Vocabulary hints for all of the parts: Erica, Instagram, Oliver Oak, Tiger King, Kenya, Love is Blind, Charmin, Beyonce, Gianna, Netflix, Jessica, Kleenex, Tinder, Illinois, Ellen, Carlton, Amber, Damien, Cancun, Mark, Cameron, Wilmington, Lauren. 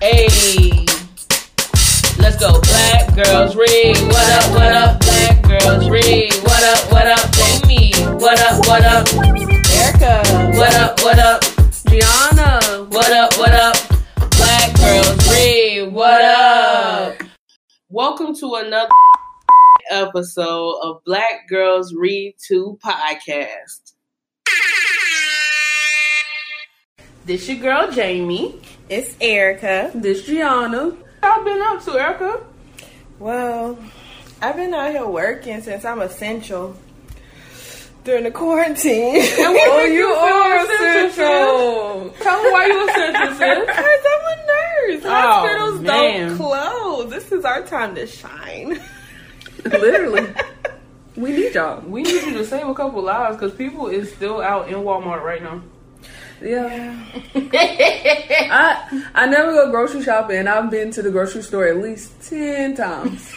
Hey, let's go. Black girls read. What up? What up? Black girls read. What up? What up? Amy. What up? What up? Erica. What up? What up? Gianna. What up? What up? Black girls read. What up? Welcome to another episode of Black Girls Read 2 podcast. This your girl Jamie. It's Erica. This Gianna. What y'all been up to, Erica? Well, I've been out here working since I'm essential during the quarantine. And oh, you are essential. Tell me why you essential, sis. Because I'm a nurse. Hospitals don't close. This is our time to shine. Literally. We need y'all. We need you to save a couple lives because people is still out in Walmart right now. Yeah. I never go grocery shopping, and I've been to the grocery store at least 10 times.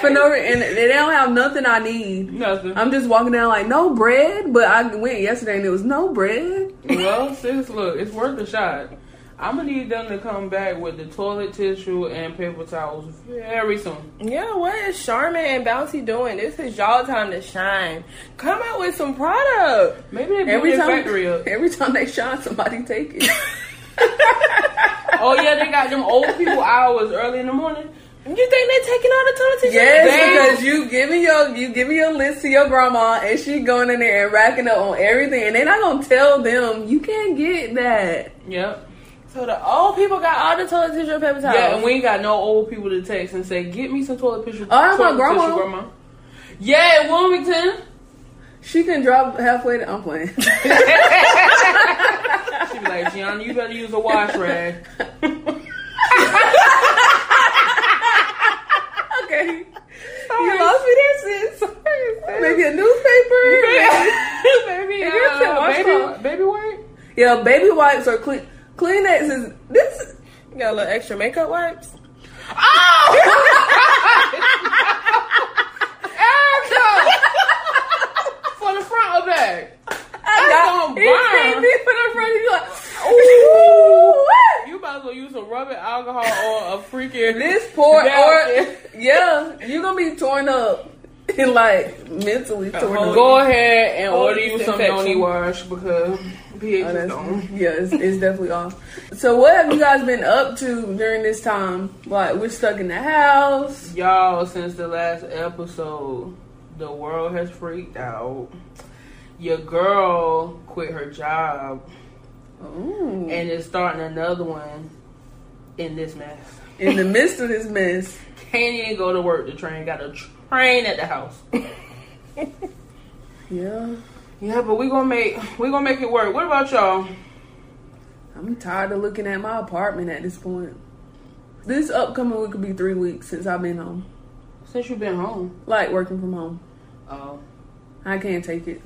For no reason. And they don't have nothing I need. Nothing. I'm just walking down like, no bread? But I went yesterday, and it was no bread. Well, sis, look, it's worth a shot. I'm going to need them to come back with the toilet tissue and paper towels very soon. Yeah, what is Charmin and Bounty doing? This is y'all time to shine. Come out with some product. Maybe they build their factory up. Every time they shine, somebody take it. Oh, yeah, they got them old people hours early in the morning. You think they're taking all the toilet tissue? Yes, because you giving your list to your grandma, and she going in there and racking up on everything, and they're not going to tell them, you can't get that. Yep. So the old people got all the toilet tissue and paper towels. Yeah, and we ain't got no old people to text and say, get me some toilet tissue. Oh, that's my grandma. Yeah, in Wilmington. She can drop halfway to, I'm playing. She be like, Gianna, you better use a wash rag. Okay. Sorry. You lost me there, sis. Sorry. Maybe a newspaper. Baby wipe. Yeah, baby wipes are clean. Kleenex is this. You got a little extra makeup wipes. Oh! Erica! For the front or back? I'm blind. Me for the front. You like, ooh! You might as well use some rubbing alcohol or a freaking. This poor or yeah, you gonna be torn up. And like mentally torn up. Go ahead and order you some noni wash because. Yeah, it's definitely off. So what have you guys been up to during this time? Like, we're stuck in the house. Y'all, since the last episode, the world has freaked out. Your girl quit her job. Ooh. And is starting another one in this mess. In the midst of this mess. Can't even go to work. Got a train at the house. Yeah. Yeah, but we gonna make it work. What about y'all? I'm tired of looking at my apartment at this point. This upcoming week could be 3 weeks since I've been home. Since you've been home? Like working from home. Oh. I can't take it.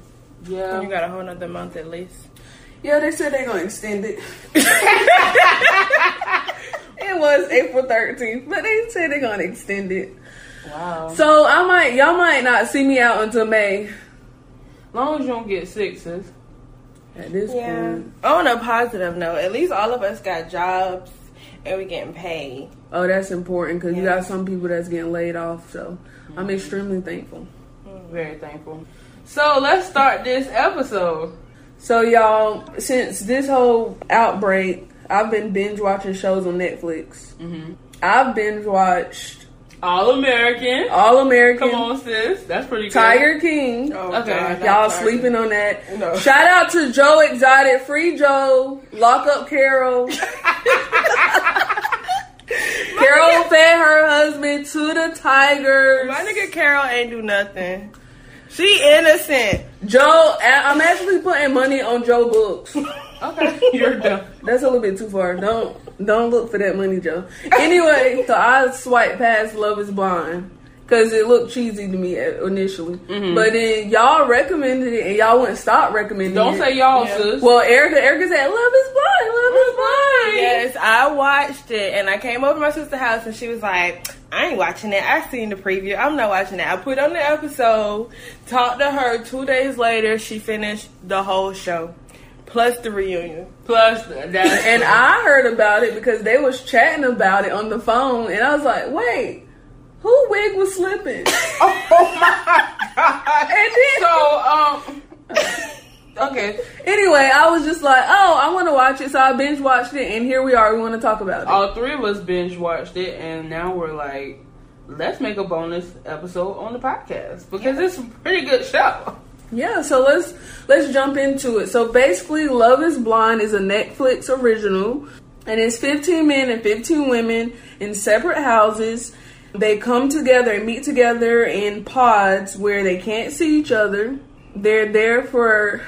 Yeah. You got a whole nother month at least. Yeah, they said they're gonna extend it. It was April 13th, but they said they're gonna extend it. Wow. So y'all might not see me out until May. Long as you don't get sick, sis. At this point. On a positive note, at least all of us got jobs and we getting paid. Oh, that's important because you got some people that's getting laid off. So I'm extremely thankful. Very thankful. So let's start this episode. So y'all, since this whole outbreak, I've been binge watching shows on Netflix. Mm-hmm. I've binge watched All American. Come on, sis. That's pretty good. Tiger King. Oh, okay. God, y'all sleeping on that. No. Shout out to Joe Exotic. Free Joe. Lock up Carol. Carol fed her husband to the tigers. My nigga Carol ain't do nothing. She innocent. Joe, I'm actually putting money on Joe books. Okay. You're done. That's a little bit too far. Don't look for that money, Joe. Anyway, so I swiped past Love is Blind because it looked cheesy to me initially. Mm-hmm. But then y'all recommended it and y'all wouldn't stop recommending it. Don't say y'all, sis. Well, Erica said, Love is Blind. Yes, I watched it and I came over to my sister's house and she was like, I ain't watching it. I seen the preview. I'm not watching it. I put on the episode, talked to her. 2 days later, she finished the whole show. Plus the reunion. Plus that. And I heard about it because they was chatting about it on the phone. And I was like, wait, who wig was slipping? Oh, my God. And then, so, okay. Anyway, I was just like, oh, I want to watch it. So I binge watched it. And here we are. We want to talk about it. All three of us binge watched it. And now we're like, let's make a bonus episode on the podcast. Because it's a pretty good show. Yeah, so let's jump into it. So basically, Love is Blind is a Netflix original, and it's 15 men and 15 women in separate houses. They come together and meet together in pods where they can't see each other. They're there for...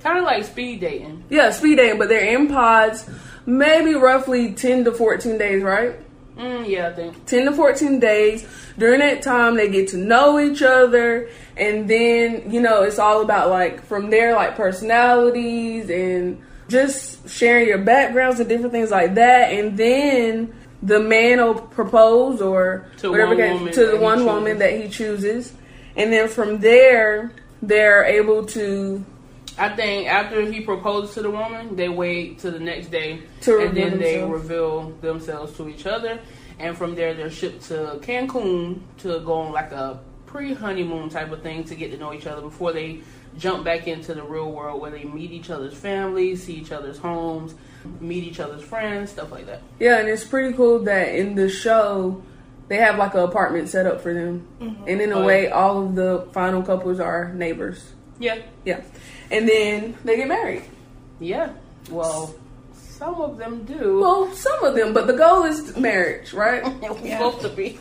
kind of like speed dating. Yeah, speed dating, but they're in pods, maybe roughly 10 to 14 days, right? Yeah, I think. 10 to 14 days. During that time, they get to know each other. And then, you know, it's all about, like, from there, like, personalities and just sharing your backgrounds and different things like that. And then the man will propose or to whatever to the one woman that he chooses. And then from there, they're able to... I think after he proposes to the woman, they wait till the next day, and then they reveal themselves to each other. And from there, they're shipped to Cancun to go on like a pre-honeymoon type of thing to get to know each other before they jump back into the real world where they meet each other's families, see each other's homes, meet each other's friends, stuff like that. Yeah, and it's pretty cool that in the show, they have like an apartment set up for them. Mm-hmm. And in a way, all of the final couples are neighbors. Yeah. Yeah. And then they get married. Yeah. Well, some of them do. Well, some of them. But the goal is marriage, right? We're supposed to be.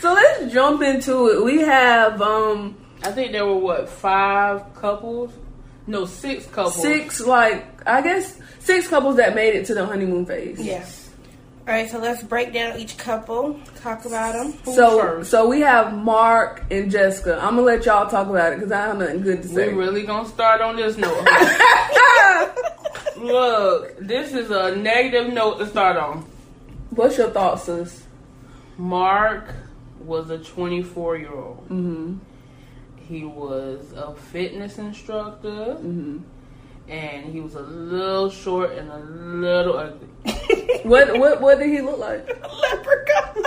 So let's jump into it. We have... I think there were, what, 5 couples? No, 6 couples. 6 couples that made it to the honeymoon phase. Yes. All right, so let's break down each couple, talk about them. So we have Mark and Jessica. I'm going to let y'all talk about it because I have nothing good to say. We're really going to start on this note. Look, this is a negative note to start on. What's your thoughts, sis? Mark was a 24-year-old. Mm-hmm. He was a fitness instructor, mm-hmm. and he was a little short and a little ugly. What did he look like? Leprechaun.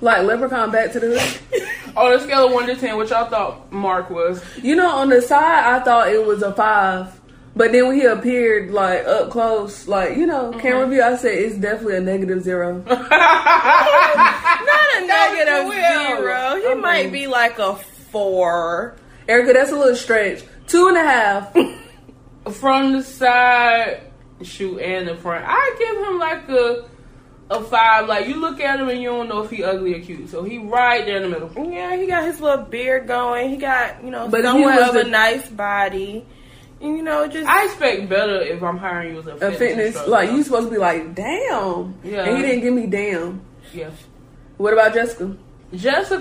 Like Leprechaun Back to the Hood? On a scale of 1 to 10, what y'all thought Mark was? You know, on the side, I thought it was a 5. But then when he appeared, like, up close, like, you know, mm-hmm. camera view, I said it's definitely a -0. Not a -0. He might be like a 4. Erica, that's a little stretch. 2.5. From the side... shoot and the front, I give him like a 5. Like, you look at him and you don't know if he ugly or cute, so he right there in the middle. Yeah, he got his little beard going, he got, you know, but somewhat of a nice body, and, you know, just I expect better if I'm hiring you as a fitness like, you supposed to be like, damn. Yeah, and he didn't give me damn. Yeah. What about Jessica?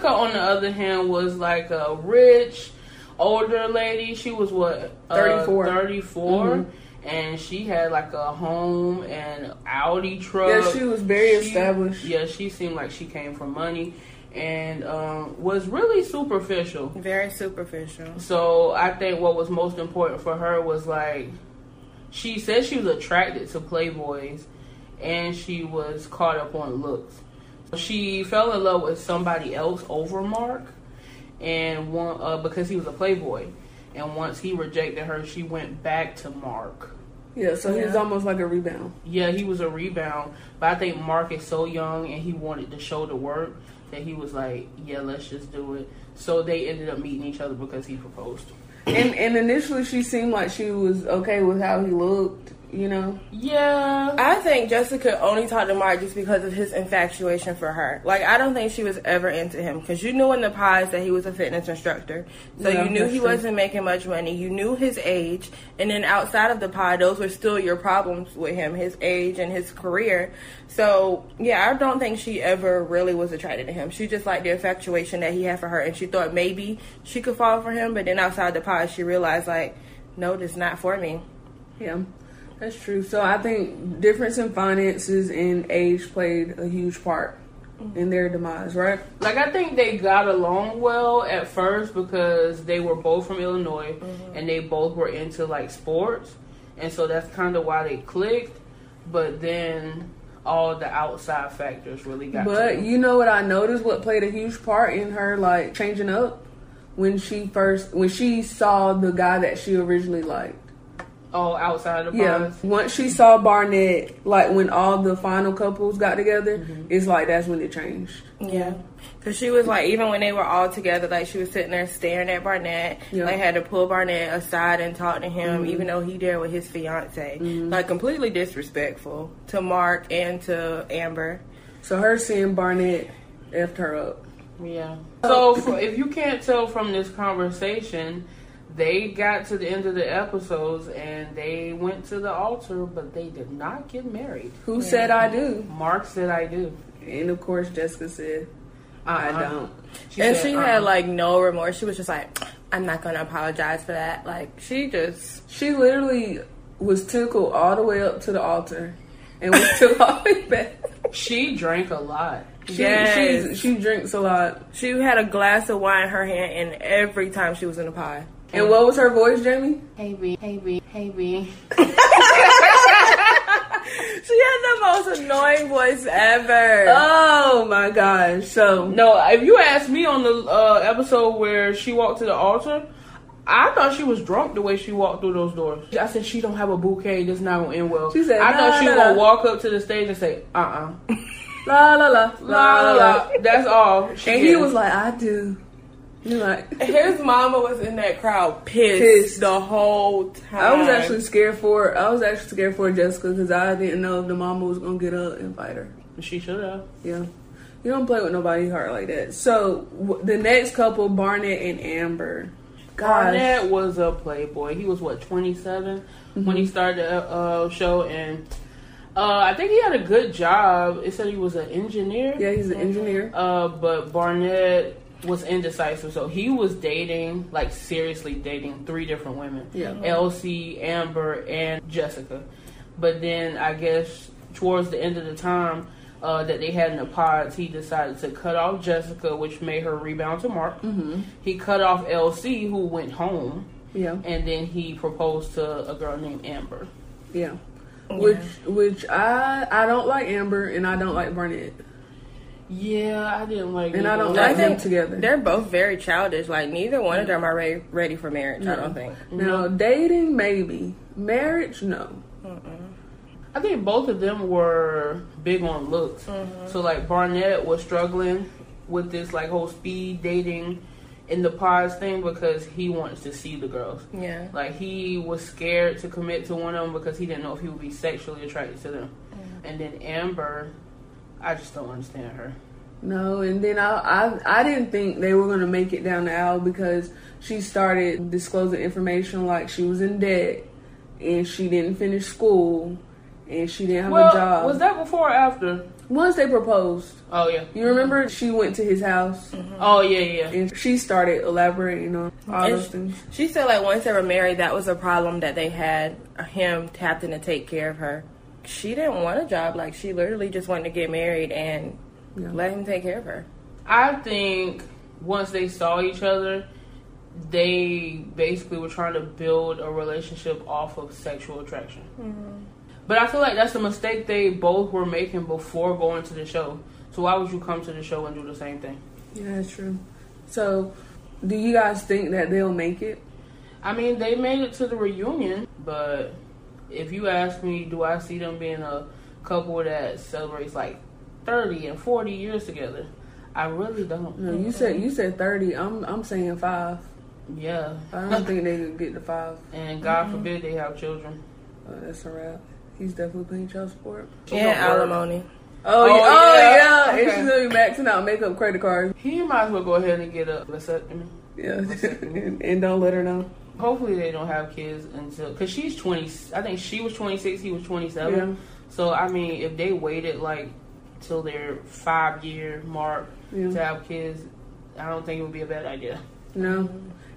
On the other hand, was like a rich older lady. She was what, 34? Mm-hmm. And she had like a home and Audi truck. Yeah, she was very established. Yeah, she seemed like she came from money and was really superficial. Very superficial. So I think what was most important for her was, like, she said she was attracted to Playboys and she was caught up on looks. She fell in love with somebody else over Mark and because he was a Playboy. And once he rejected her, she went back to Mark. Yeah, so he was almost like a rebound. Yeah, he was a rebound. But I think Mark is so young and he wanted to show the work that he was like, yeah, let's just do it. So they ended up meeting each other because he proposed. And initially she seemed like she was okay with how he looked, you know? Yeah. I think Jessica only talked to Mark just because of his infatuation for her. Like, I don't think she was ever into him. Because you knew in the pods that he was a fitness instructor. So you knew he wasn't making much money. You knew his age. And then outside of the pod, those were still your problems with him. His age and his career. So, yeah, I don't think she ever really was attracted to him. She just liked the infatuation that he had for her. And she thought maybe she could fall for him. But then outside the pod, she realized, like, no, this is not for me. Yeah. That's true. So I think difference in finances and age played a huge part. in their demise, right? Like, I think they got along well at first because they were both from Illinois and they both were into, like, sports. And so that's kind of why they clicked. But then all the outside factors really got But you know what I noticed? What played a huge part in her, like, changing up? When she saw the guy that she originally liked. Oh, outside of the bars? Yeah. Once she saw Barnett, like, when all the final couples got together, it's like, that's when it changed. Yeah. Because she was, like, even when they were all together, like, she was sitting there staring at Barnett. Yeah. Like, had to pull Barnett aside and talk to him, even though he there with his fiance. Like, completely disrespectful to Mark and to Amber. So her seeing Barnett effed her up. Yeah. So, if you can't tell from this conversation, they got to the end of the episodes and they went to the altar, but they did not get married. Who said I do? Mark said I do. And, of course, Jessica said, I don't. She had, like, no remorse. She was just like, I'm not going to apologize for that. Like, she literally was tickled all the way up to the altar and was tickled all the way back. She drank a lot. She drinks a lot. She had a glass of wine in her hand, and every time she was in the pie. And what was her voice, Jamie? Hey, B. Hey, B. Hey, B. She had the most annoying voice ever. Oh, my gosh. So, no, if you asked me on the episode where she walked to the altar, I thought she was drunk the way she walked through those doors. I said, she don't have a bouquet. This not going to end well. She said, I thought she was going to walk up to the stage and say, La, la, la, la, la, la. That's all. He was like, I do. You're like, his mama was in that crowd pissed the whole time. I was actually scared for Jessica because I didn't know if the mama was going to get up and fight her. She should have. Yeah. You don't play with nobody's heart like that. So, the next couple, Barnett and Amber. Gosh. Barnett was a playboy. He was, what, 27 when he started the show, and I think he had a good job. It said he was an engineer. Yeah, he's an engineer. But Barnett was indecisive. So he was dating, like seriously dating, 3 different women. Yeah. Elsie, Amber, and Jessica. But then I guess towards the end of the time that they had in the pods, he decided to cut off Jessica, which made her rebound to Mark. He cut off Elsie, who went home. Yeah. And then he proposed to a girl named Amber. Yeah. Yeah. Which I don't like Amber and I don't like Barnett. Yeah, I didn't like and I don't like them together. They're both very childish. Like neither one of them are ready for marriage. I don't think. No, dating maybe, marriage no. I think both of them were big on looks. So like Barnett was struggling with this like whole speed dating in the pods thing because he wants to see the girls. Yeah. Like, he was scared to commit to one of them because he didn't know if he would be sexually attracted to them. Yeah. And then Amber, I just don't understand her. No, and then I didn't think they were going to make it down the aisle because she started disclosing information like she was in debt and she didn't finish school and she didn't have a job. Was that before or after? Once they proposed. Oh, yeah. You remember she went to his house? Oh, yeah. And she started elaborating on all those things. She said, like, once they were married, that was a problem that they had him having to take care of her. She didn't want a job. Like, she literally just wanted to get married and let him take care of her. I think once they saw each other, they basically were trying to build a relationship off of sexual attraction. But I feel like that's a mistake they both were making before going to the show. So why would you come to the show and do the same thing? Yeah, that's true. So do you guys think that they'll make it? I mean, they made it to the reunion. But if you ask me, do I see them being a couple that celebrates like 30 and 40 years together? I really don't. No, you said 30. I'm saying 5. Yeah. I don't think they could get to 5. And God forbid they have children. Oh, that's a wrap. He's definitely playing child support. And alimony. Oh, yeah. Okay. And she's going to be maxing out makeup credit cards. He might as well go ahead and get a vasectomy. Yeah. And don't let her know. Hopefully they don't have kids until... Because she's 20... I think she was 26, he was 27. Yeah. So, I mean, if they waited, like, till their 5-year mark to have kids, I don't think it would be a bad idea. No.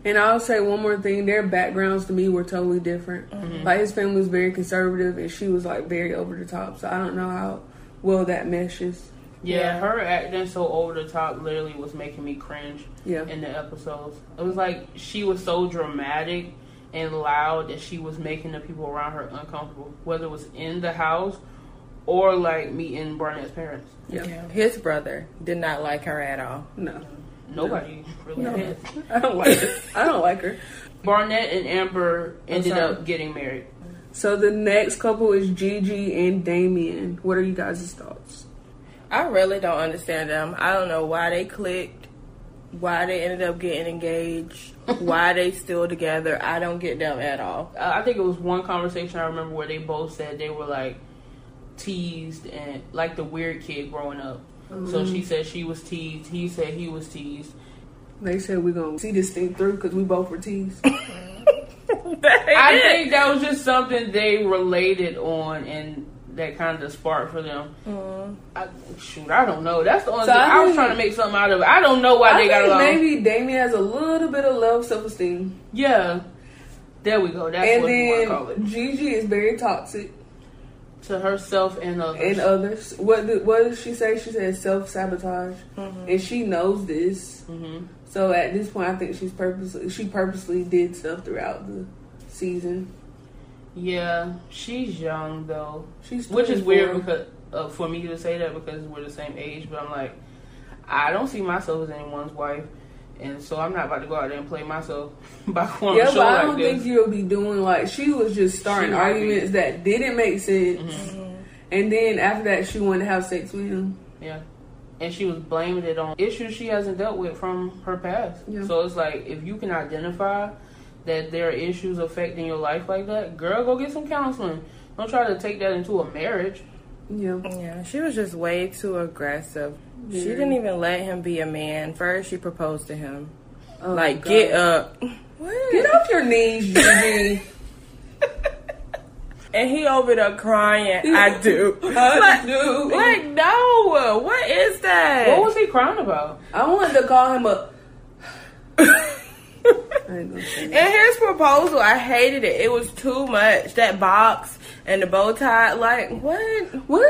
And I'll say one more thing. Their backgrounds to me were totally different. Like, his family was very conservative, and she was, like, very over the top. So I don't know how well that meshes. Yeah, her acting so over the top literally was making me cringe in the episodes. It was like she was so dramatic and loud that she was making the people around her uncomfortable, whether it was in the house or like meeting Barnett's parents. Yeah. Yeah. His brother did not like her at all. No. Nobody really did. I don't like her. Barnett and Amber ended up getting married. So the next couple is Gigi and Damien. What are you guys' thoughts? I really don't understand them. I don't know why they clicked, why they ended up getting engaged, why they still together. I don't get them at all. I think it was one conversation I remember where they both said they were like teased and like the weird kid growing up. Mm-hmm. So she said she was teased. He said he was teased. They said we're going to see this thing through because we both were teased. I think that was just something they related on and that kind of spark for them. Mm. I don't know. That's the only thing. I was trying to make something out of it. I don't know why they got along. Maybe Damien has a little bit of low self-esteem. Yeah. There we go. That's and what then, we want to call it. Gigi is very toxic. To herself and others. And others. What did she say? She said self-sabotage. Mm-hmm. And she knows this. Mm-hmm. So at this point, I think she purposely did stuff throughout the season. Yeah, she's young though. She's 24. Which is weird because for me to say that because we're the same age, but I'm like, I don't see myself as anyone's wife, and so I'm not about to go out there and play myself by going on a show like this. Yeah, but I don't think you'll be doing like she was just starting arguments that didn't make sense, mm-hmm. and then after that she wanted to have sex with him. Yeah. And she was blaming it on issues she hasn't dealt with from her past. Yeah. So it's like, if you can identify that there are issues affecting your life like that, girl, go get some counseling. Don't try to take that into a marriage. Yeah, she was just way too aggressive. Yeah. She didn't even let him be a man. First, she proposed to him. Oh, like, get up. What? Get off your knees, Gigi. And he opened up crying. I do. Like, no. What is that? What was he crying about? I wanted to call him up. And his proposal, I hated it. It was too much. That box and the bow tie. Like, what?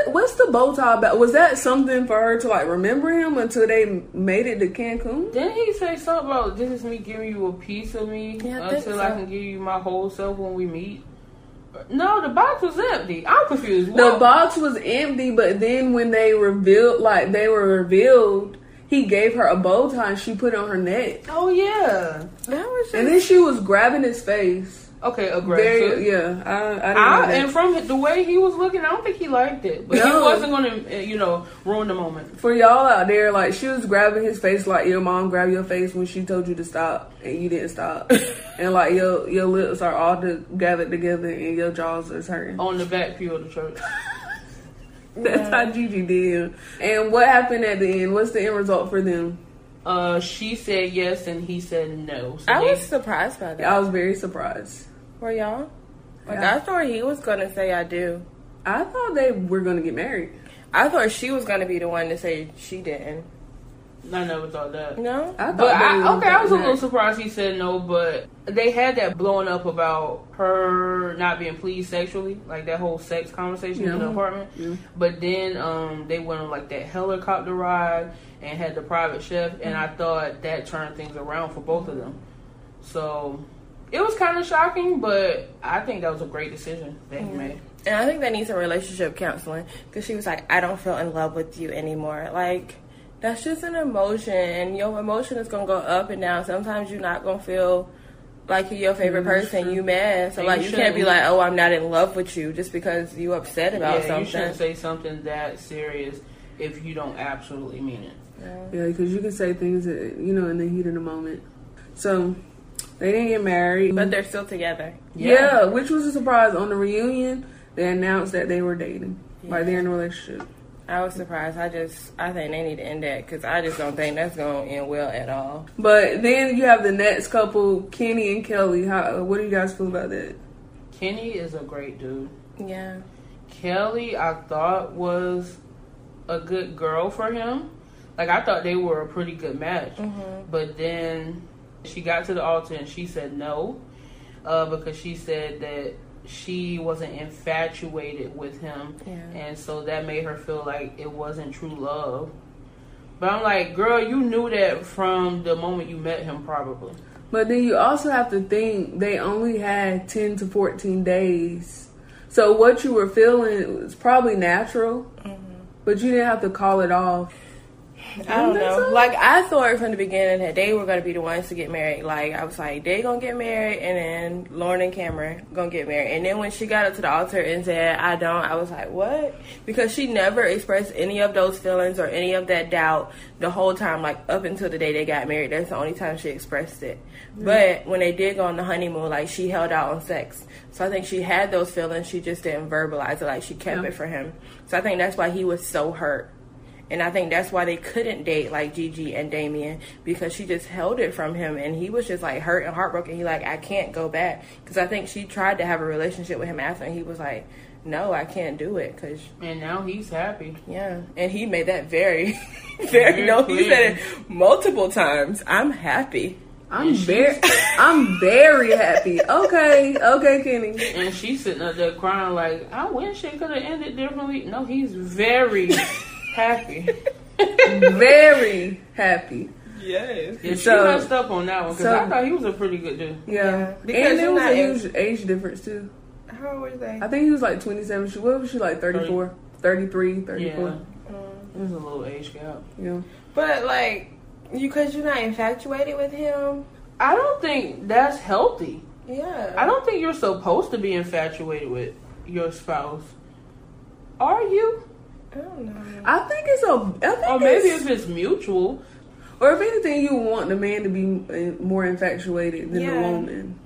What's the bow tie about? Was that something for her to, like, remember him until they made it to Cancun? Didn't he say something about, this is me giving you a piece of me until I can give you my whole self when we meet? No, the box was empty. I'm confused. What? The box was empty, but then when they were revealed, he gave her a bow tie and she put it on her neck. Oh, yeah. And then she was grabbing his face. Okay, aggressive. Very, yeah. I didn't know that. And from the way he was looking, I don't think he liked it. But he wasn't going to, ruin the moment. For y'all out there, like, she was grabbing his face like your mom grabbed your face when she told you to stop and you didn't stop. And, like, your lips are all gathered together and your jaws is hurting. On the back pew of the church. That's how Gigi did. And what happened at the end? What's the end result for them? She said yes and he said no. So I was surprised by that. I was very surprised. Were y'all? Like, yeah. I thought he was going to say I do. I thought they were going to get married. I thought she was going to be the one to say she didn't. I never thought that. No? I was a little surprised he said no, but they had that blowing up about her not being pleased sexually, like that whole sex conversation in the apartment. Yeah. But then they went on like that helicopter ride and had the private chef, and I thought that turned things around for both of them. So it was kind of shocking, but I think that was a great decision that he made. And I think that needs some relationship counseling, because she was like, I don't feel in love with you anymore. Like, that's just an emotion, and your emotion is going to go up and down. Sometimes you're not going to feel like you're your favorite person. True. You mad. So, and like, you can't be like, oh, I'm not in love with you just because you upset about something. You shouldn't say something that serious if you don't absolutely mean it. Yeah, because you can say things, that, in the heat of the moment. So, they didn't get married. But they're still together. Yeah, which was a surprise. On the reunion, they announced that they were dating. Yeah. Like, they're in a relationship. I was surprised. I think they need to end that, because I just don't think that's going to end well at all. But then you have the next couple, Kenny and Kelly. What do you guys feel about that? Kenny is a great dude. Yeah. Kelly, I thought, was a good girl for him. Like, I thought they were a pretty good match. Mm-hmm. But then she got to the altar and she said no. because she said that she wasn't infatuated with him, and so that made her feel like it wasn't true love. But I'm like, girl, you knew that from the moment you met him, probably. But then you also have to think they only had 10 to 14 days. So what you were feeling was probably natural, but you didn't have to call it off. I don't know. Like, I thought from the beginning that they were going to be the ones to get married. Like, I was like, they going to get married, and then Lauren and Cameron going to get married. And then when she got up to the altar and said, I don't, I was like, what? Because she never expressed any of those feelings or any of that doubt the whole time, like, up until the day they got married. That's the only time she expressed it. Mm-hmm. But when they did go on the honeymoon, like, she held out on sex. So I think she had those feelings. She just didn't verbalize it. Like, she kept it for him. So I think that's why he was so hurt. And I think that's why they couldn't date, like, Gigi and Damien, because she just held it from him. And he was just, like, hurt and heartbroken. He like, I can't go back. Because I think she tried to have a relationship with him after, and he was like, no, I can't do it. Cause and now he's happy. Yeah. And he made that very, very, no, he said it multiple times. I'm happy. I'm very happy. Okay, Kenny. And she's sitting up there crying like, I wish it could have ended differently. No, he's very happy. Very happy. Yes. Yeah, she messed up on that one because I thought he was a pretty good dude. Yeah. Because and there was a huge age difference too. How old was they? I think he was like 27. What was she like, 34? 33, 34. Yeah. It was a little age gap. Yeah. But like, because you're not infatuated with him, I don't think that's healthy. Yeah. I don't think you're supposed to be infatuated with your spouse. Are you? I don't know. I think it's or maybe if it's mutual, or if anything, you want the man to be more infatuated than the woman.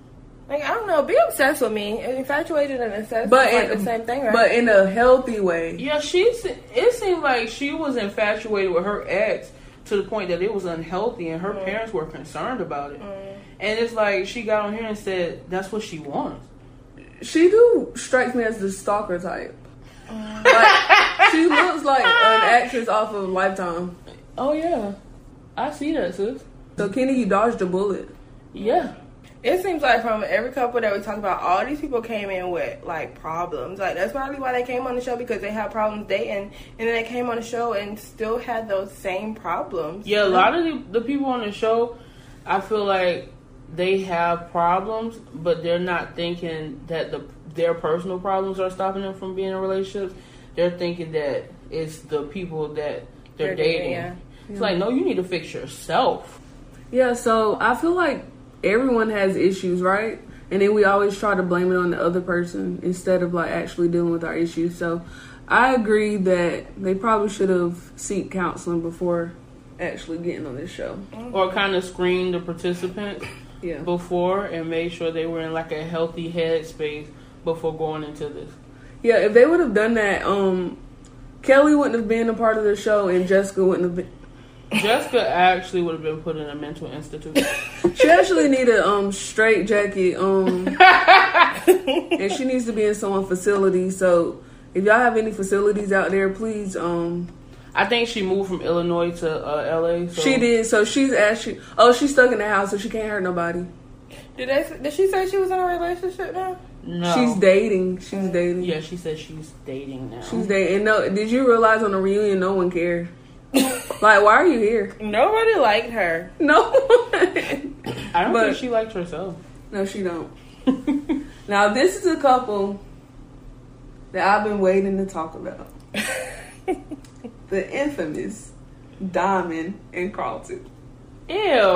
Like, I don't know, be obsessed with me. Infatuated and obsessed is like the same thing, right? But in a healthy way. Yeah, it seemed like she was infatuated with her ex to the point that it was unhealthy, and her parents were concerned about it. And it's like she got on here and said that's what she wants. She strikes me as the stalker type. Like, she looks like an actress off of Lifetime. Oh yeah, I see that, sis. So Kenny, you dodged a bullet. Yeah. It seems like from every couple that we talk about, all these people came in with, like, problems. Like, that's probably why they came on the show, because they had problems dating. And then they came on the show and still had those same problems. Yeah, a lot of the people on the show, I feel like they have problems, but they're not thinking that their personal problems are stopping them from being in relationships. They're thinking that it's the people that they're dating. Yeah. It's like, no, you need to fix yourself. Yeah, so I feel like everyone has issues, right? And then we always try to blame it on the other person instead of, like, actually dealing with our issues. So I agree that they probably should have seek counseling before actually getting on this show. Or kind of screen the participants before and made sure they were in, like, a healthy headspace before going into this. Yeah, if they would have done that, Kelly wouldn't have been a part of the show, and Jessica wouldn't have been. Jessica actually would have been put in a mental institute. She actually need a straight jacket, and she needs to be in some facility. So if y'all have any facilities out there, please. I think she moved from Illinois to LA. So. She did. So she's actually. Oh, she's stuck in the house, so she can't hurt nobody. Did she say she was in a relationship now? No. She's dating. She's dating. Yeah, she said she's dating now. She's dating. And no, did you realize on the reunion no one cared? Like, why are you here? Nobody liked her. No one. I don't think she liked herself. No, she don't. Now, this is a couple that I've been waiting to talk about. The infamous Diamond and Carlton. Ew.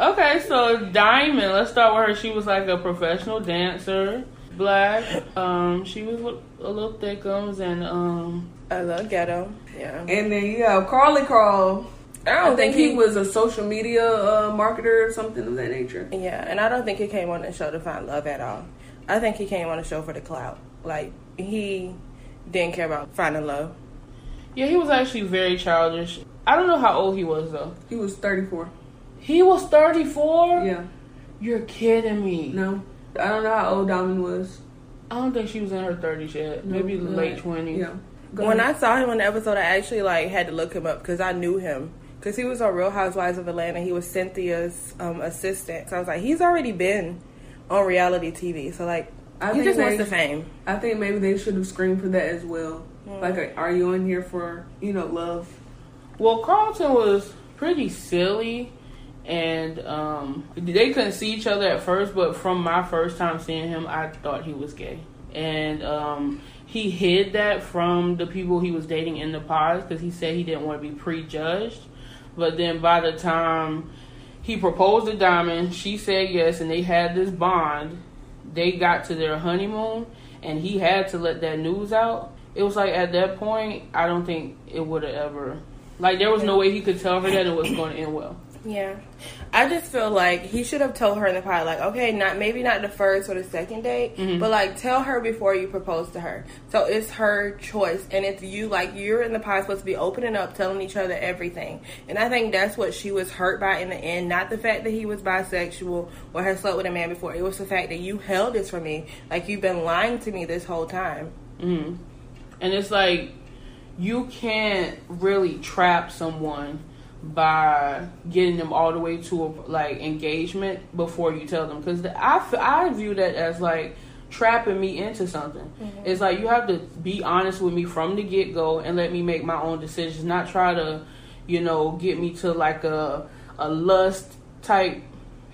Okay, so Diamond, let's start with her. She was like a professional dancer. Black. She was with a little thickums and I love ghetto. Yeah. And then you have Carl. I think he was a social media marketer or something of that nature. Yeah, and I don't think he came on the show to find love at all. I think he came on the show for the clout. Like, he didn't care about finding love. Yeah, he was actually very childish. I don't know how old he was, though. He was 34. He was 34? Yeah. You're kidding me. No. I don't know how old Diamond was. I don't think she was in her 30s yet. Maybe late 20s. Yeah. When I saw him on the episode, I actually, like, had to look him up because I knew him. because he was on Real Housewives of Atlanta. He was Cynthia's assistant. So I was like, he's already been on reality TV. So, like, he just wants the fame. I think maybe they should have screened for that as well. Mm. Like, are you in here for, you know, love? Well, Carlton was pretty silly. And they couldn't see each other at first, but from my first time seeing him, I thought he was gay. And he hid that from the people he was dating in the pods because he said he didn't want to be prejudged. But then by the time he proposed to Diamond, she said yes, and they had this bond. They got to their honeymoon, and he had to let that news out. It was like, at that point, I don't think it would have ever... Like, there was no way he could tell her that it was going to end well. Yeah. I just feel like he should have told her in the pod, like, okay, maybe not the first or the second date, mm-hmm. but, like, tell her before you propose to her. So it's her choice. And if you, like, you're in the pod supposed to be opening up, telling each other everything. And I think that's what she was hurt by in the end. Not the fact that he was bisexual or had slept with a man before. It was the fact that you held this from me. Like, you've been lying to me this whole time. Mm-hmm. And it's like, you can't really trap someone by getting them all the way to a, like, engagement before you tell them, because I view that as like trapping me into something. Mm-hmm. It's like, you have to be honest with me from the get go and let me make my own decisions, not try to, you know, get me to like a lust type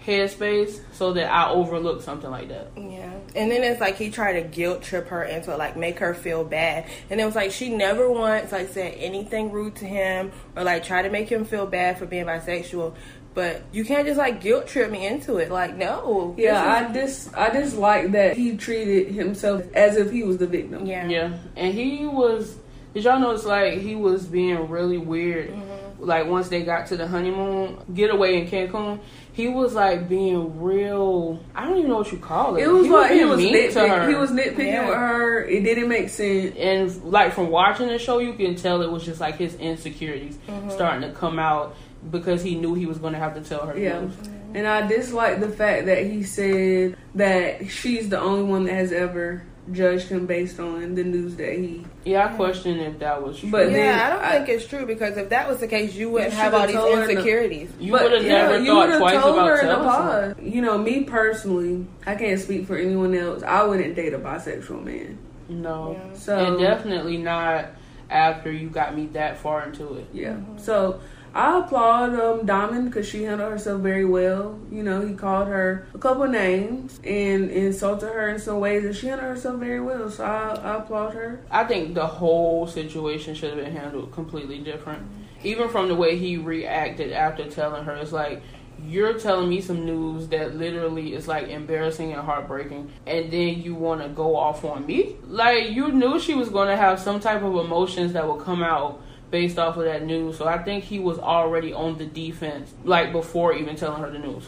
headspace so that I overlook something like that. Yeah. And then it's like he tried to guilt trip her into, like, make her feel bad. And it was like, she never once, like, said anything rude to him or, like, try to make him feel bad for being bisexual. But you can't just, like, guilt trip me into it. Like, no. Yeah, I dislike that he treated himself as if he was the victim. Yeah. Yeah. And he was, did y'all notice, like, he was being really weird. Mm-hmm. Like, once they got to the honeymoon getaway in Cancun, he was, like, being real... I don't even know what you call it. It was like he was mean to her. He was nitpicking with her. It didn't make sense. And, like, from watching the show, you can tell it was just, like, his insecurities starting to come out because he knew he was going to have to tell her. Yeah. Mm-hmm. And I dislike the fact that he said that she's the only one that has ever judged him based on the news that he... Yeah, I question if that was true. But I don't think it's true, because if that was the case, you wouldn't have all these insecurities. You would have never thought twice about telling her. You know, me personally, I can't speak for anyone else. I wouldn't date a bisexual man. No. Yeah. So, and definitely not after you got me that far into it. Yeah. Mm-hmm. So I applaud Diamond because she handled herself very well. You know, he called her a couple names and insulted her in some ways, and she handled herself very well. So I applaud her. I think the whole situation should have been handled completely different. Mm-hmm. Even from the way he reacted after telling her, it's like, you're telling me some news that literally is, like, embarrassing and heartbreaking, and then you want to go off on me? Like, you knew she was going to have some type of emotions that would come out based off of that news. So I think he was already on the defense, like, before even telling her the news.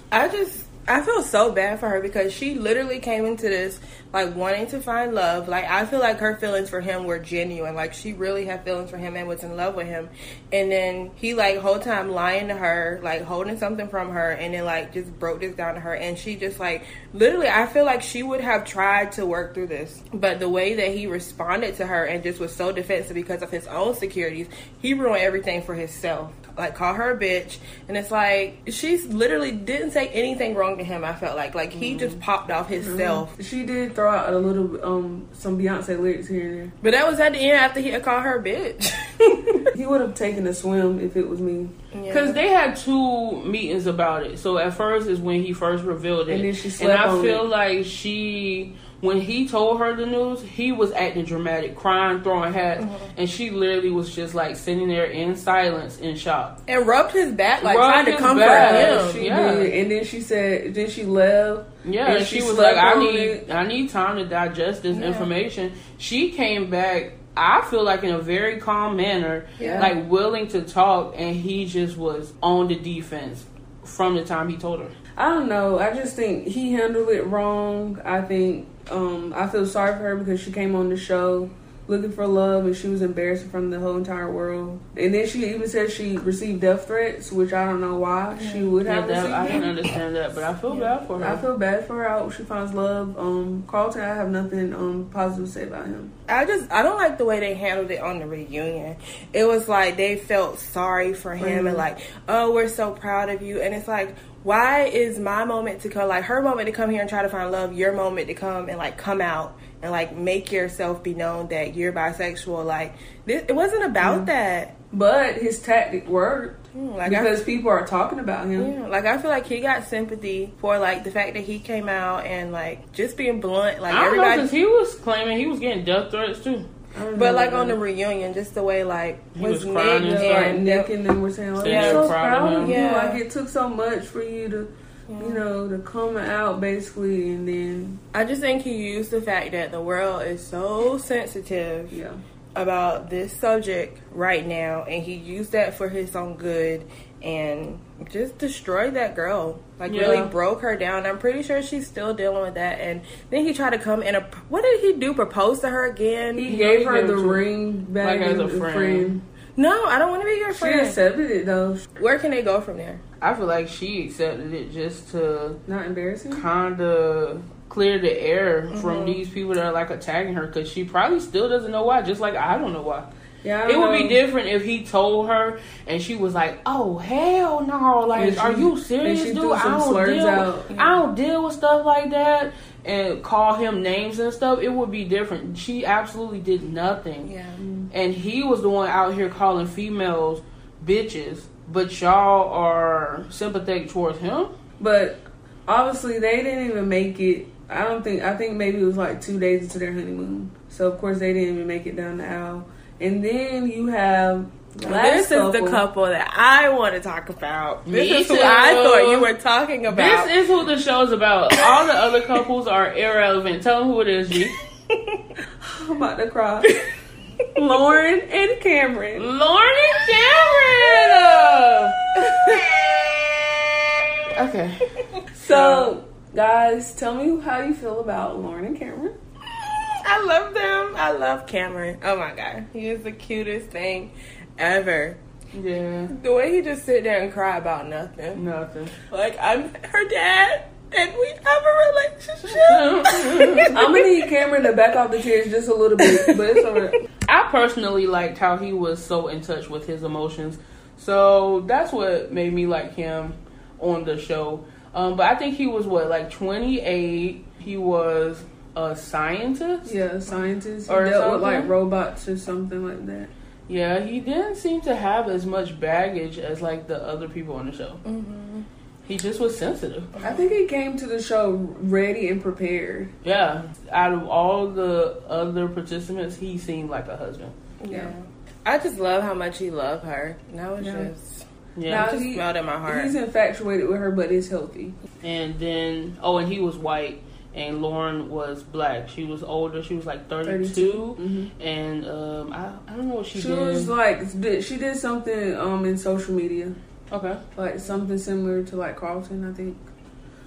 I feel so bad for her because she literally came into this, like, wanting to find love. Like, I feel like her feelings for him were genuine. Like, she really had feelings for him and was in love with him. And then he, like, whole time lying to her, like, holding something from her, and then, like, just broke this down to her. And she just, like, literally, I feel like she would have tried to work through this. But the way that he responded to her and just was so defensive because of his own securities, he ruined everything for himself. Like, call her a bitch. And it's like, she literally didn't say anything wrong to him, I felt like. Like, he just popped off himself. Mm-hmm. She did throw out a little, some Beyonce lyrics here and there. But that was at the end after he had called her a bitch. He would have taken a swim if it was me. Because they had two meetings about it. So at first is when he first revealed it. And then she slept on it. And I feel like she... When he told her the news, he was acting dramatic, crying, throwing hats, and she literally was just, like, sitting there in silence, in shock. And rubbed his back, like, trying to comfort him. She did. And then she said, then she left. Yeah, and she was like, I need time to digest this information. She came back, I feel like, in a very calm manner, like, willing to talk, and he just was on the defense from the time he told her. I don't know. I just think he handled it wrong. I feel sorry for her because she came on the show looking for love, and she was embarrassed from the whole entire world. And then she even said she received death threats, which I don't know why she would have received. I can understand that, but I feel bad for her. I feel bad for her. I hope she finds love. Carlton, I have nothing positive to say about him. I don't like the way they handled it on the reunion. It was like they felt sorry for him, and like, oh, we're so proud of you. And it's like, why is my moment to come, like her moment to come here and try to find love, your moment to come and like come out and like make yourself be known that you're bisexual? Like it wasn't about that. But his tactic worked because people are talking about him. Yeah, like I feel like he got sympathy for like the fact that he came out and like just being blunt. Like I don't know, because he was claiming he was getting death threats too. But like on the reunion, just the way like was Nick and Nick and them were saying, like, "I'm so proud of you." Like it took so much for you to, you know, to come out basically, and then I just think he used the fact that the world is so sensitive about this subject right now, and he used that for his own good and just destroyed that girl. Like really broke her down. I'm pretty sure she's still dealing with that. And then he tried to come in. What did he do? Propose to her again? He gave her the ring back like as a friend. No, I don't want to be your friend. She accepted it though. Where can they go from there? I feel like she accepted it just to not embarrass him. Kind of clear the air from these people that are like attacking her, because she probably still doesn't know why. Just like I don't know why. Yeah, it would be different if he told her and she was like, "Oh hell no! Like, are you serious, dude? I don't deal with stuff like that." And call him names and stuff. It would be different. She absolutely did nothing. Yeah, and he was the one out here calling females bitches, but y'all are sympathetic towards him. But obviously, they didn't even make it. I think maybe it was like 2 days into their honeymoon. So of course, they didn't even make it down the aisle. And then you have this is the couple that I want to talk about. This is who I thought you were talking about. This is who the show's about. All the other couples are irrelevant. Tell them who it is, G. I'm about to cry. Lauren and Cameron. Okay. So, guys, tell me how you feel about Lauren and Cameron. I love them. I love Cameron. Oh my God. He is the cutest thing ever. Yeah. The way he just sit there and cry about nothing. Like, I'm her dad and we have a relationship. I'm going to need Cameron to back off the tears just a little bit, but it's all right. I personally liked how he was so in touch with his emotions. So that's what made me like him on the show. But I think he was 28. He was a scientist? Yeah, a scientist. Or dealt with like robots or something like that. Yeah, he didn't seem to have as much baggage as like the other people on the show. Mm-hmm. He just was sensitive. I think he came to the show ready and prepared. Yeah. Out of all the other participants, he seemed like a husband. Yeah. I just love how much he loved her. Now it's just... Yeah, now just smelled in my heart. He's infatuated with her, but it's healthy. And then... Oh, and he was white. And Lauren was black. She was older. She was like 32. Mm-hmm. And I don't know what she did. She was like, she did something in social media. Okay. Like something similar to like Carlton, I think.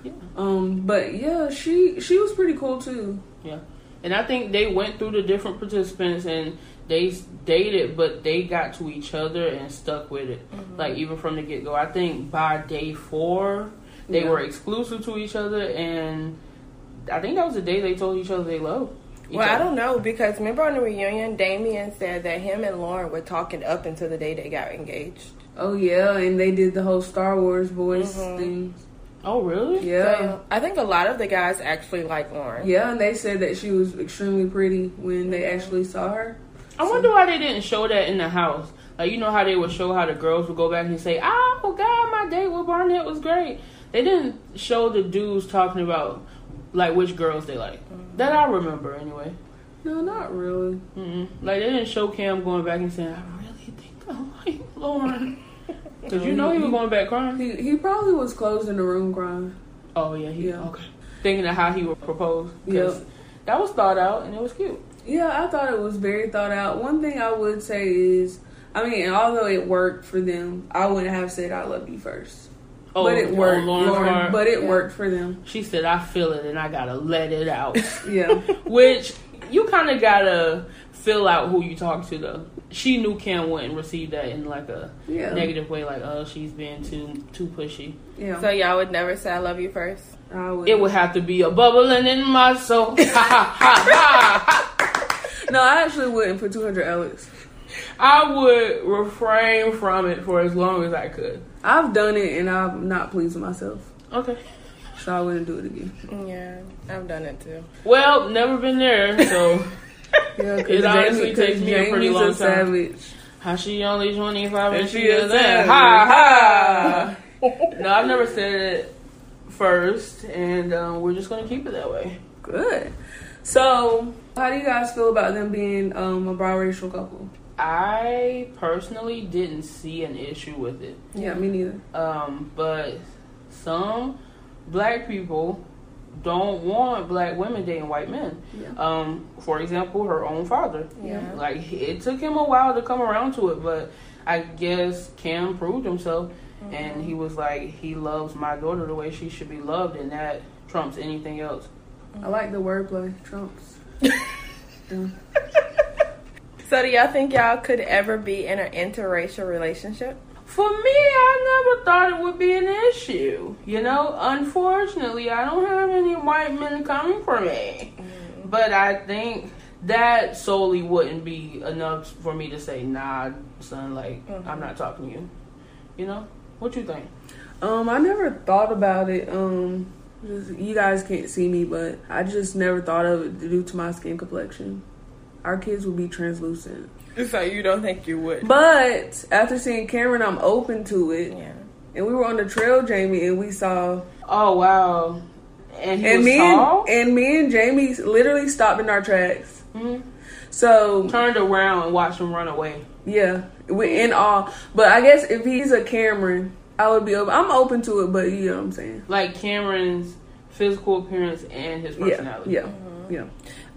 Yeah. But yeah, she was pretty cool too. Yeah. And I think they went through the different participants and they dated, but they got to each other and stuck with it. Mm-hmm. Like even from the get-go. I think by day 4, they were exclusive to each other, and I think that was the day they told each other they loved each other. I don't know, because remember on the reunion, Damien said that him and Lauren were talking up until the day they got engaged. Oh, yeah, and they did the whole Star Wars voice thing. Oh, really? Yeah. So, I think a lot of the guys actually like Lauren. Yeah, and they said that she was extremely pretty when they actually saw her. I wonder why they didn't show that in the house. Like, you know how they would show how the girls would go back and say, "Oh, God, my date with Barnett was great." They didn't show the dudes talking about... like, which girls they like. That I remember, anyway. No, not really. Mm-mm. Like, they didn't show Cam going back and saying, "I really think I like Lauren." Because you know he was going back crying. He probably was closed in the room crying. Oh, yeah. Okay. Thinking of how he would propose. Because that was thought out, and it was cute. Yeah, I thought it was very thought out. One thing I would say is, although it worked for them, I wouldn't have said, "I love you" first. Oh, but it worked, Lauren, but it worked for them. She said, "I feel it and I gotta let it out." Yeah. Which you kind of gotta fill out who you talk to, though. She knew Cam wouldn't receive that in, like, a negative way. Like, oh, she's being too pushy. Yeah. So y'all would never say I love you first? I would. It would have to be a bubbling in my soul. No, I actually wouldn't for 200 Alex. I would refrain from it for as long as I could. I've done it, and I'm not pleased with myself. Okay. So I wouldn't do it again. Yeah, I've done it, too. Well, never been there, so... Yeah, it honestly takes me a pretty long time. How she only 25 and she does that? Ha ha! No, I've never said it first, and we're just gonna keep it that way. Good. So, how do you guys feel about them being a biracial couple? I personally didn't see an issue with it. Yeah, me neither. But some black people don't want black women dating white men. Yeah. For example, her own father. Yeah. Like, it took him a while to come around to it, but I guess Cam proved himself, mm-hmm. and he was like, he loves my daughter the way she should be loved, and that trumps anything else. I like the wordplay, trumps. Yeah. So do y'all think y'all could ever be in an interracial relationship? For me, I never thought it would be an issue. You know, unfortunately, I don't have any white men coming for me. Mm-hmm. But I think that solely wouldn't be enough for me to say, nah, son, like, mm-hmm. I'm not talking to you. You know? What you think? I never thought about it. You guys can't see me, but I just never thought of it due to my skin complexion. Our kids would be translucent. So you don't think you would? But after seeing Cameron, I'm open to it. Yeah. And we were on the trail, Jamie, and we saw... Oh, wow. And he was tall? And me and Jamie literally stopped in our tracks. Mm-hmm. So... Turned around and watched him run away. Yeah. We're in awe. But I guess if he's a Cameron, I would be open. I'm open to it, but you know what I'm saying. Like Cameron's physical appearance and his personality. Yeah. Mm-hmm. Yeah.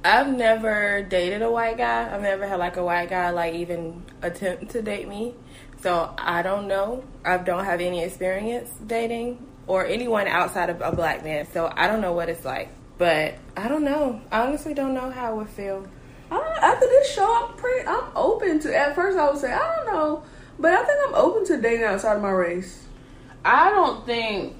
I've never dated a white guy. I've never had, like, a white guy, like, even attempt to date me. So, I don't know. I don't have any experience dating or anyone outside of a black man. So, I don't know what it's like. But, I don't know. I honestly don't know how I would feel. I don't know. After this show, I'm open to... At first, I would say, I don't know. But I think I'm open to dating outside of my race. I don't think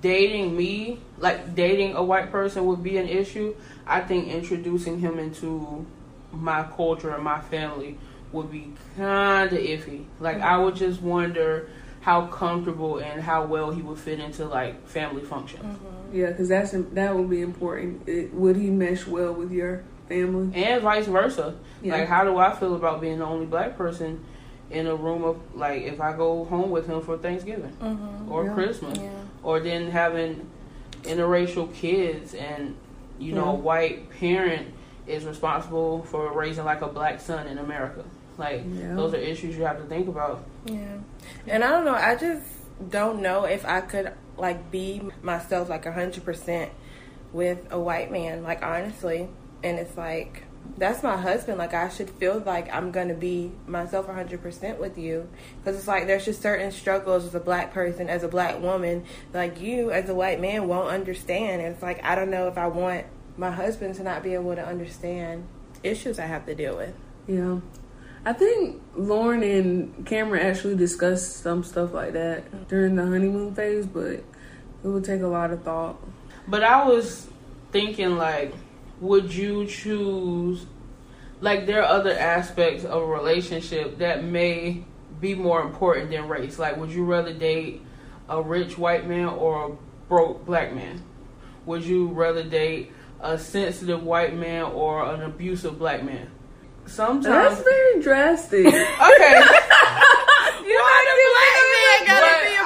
dating me... Like, dating a white person would be an issue. I think introducing him into my culture and my family would be kind of iffy. Like, mm-hmm. I would just wonder how comfortable and how well he would fit into, like, family functions. Mm-hmm. Yeah, because that would be important. Would he mesh well with your family? And vice versa. Yeah. Like, how do I feel about being the only black person in a room of, like, if I go home with him for Thanksgiving mm-hmm. or Christmas? Yeah. Or then having... interracial kids, and you know, a white parent is responsible for raising like a black son in America. Like, those are issues you have to think about. Yeah, and I don't know. I just don't know if I could like be myself like 100% with a white man. Like honestly, and it's like that's my husband. Like I should feel like I'm gonna be myself 100% with you, because it's like there's just certain struggles as a black person, as a black woman, like you as a white man won't understand. And it's like I don't know if I want my husband to not be able to understand issues I have to deal with. Yeah, I think Lauren and Cameron actually discussed some stuff like that during the honeymoon phase, but it would take a lot of thought. But I was thinking like, would you choose, like, there are other aspects of a relationship that may be more important than race. Like, would you rather date a rich white man or a broke black man? Would you rather date a sensitive white man or an abusive black man? Sometimes. That's very drastic. Okay. Why the black man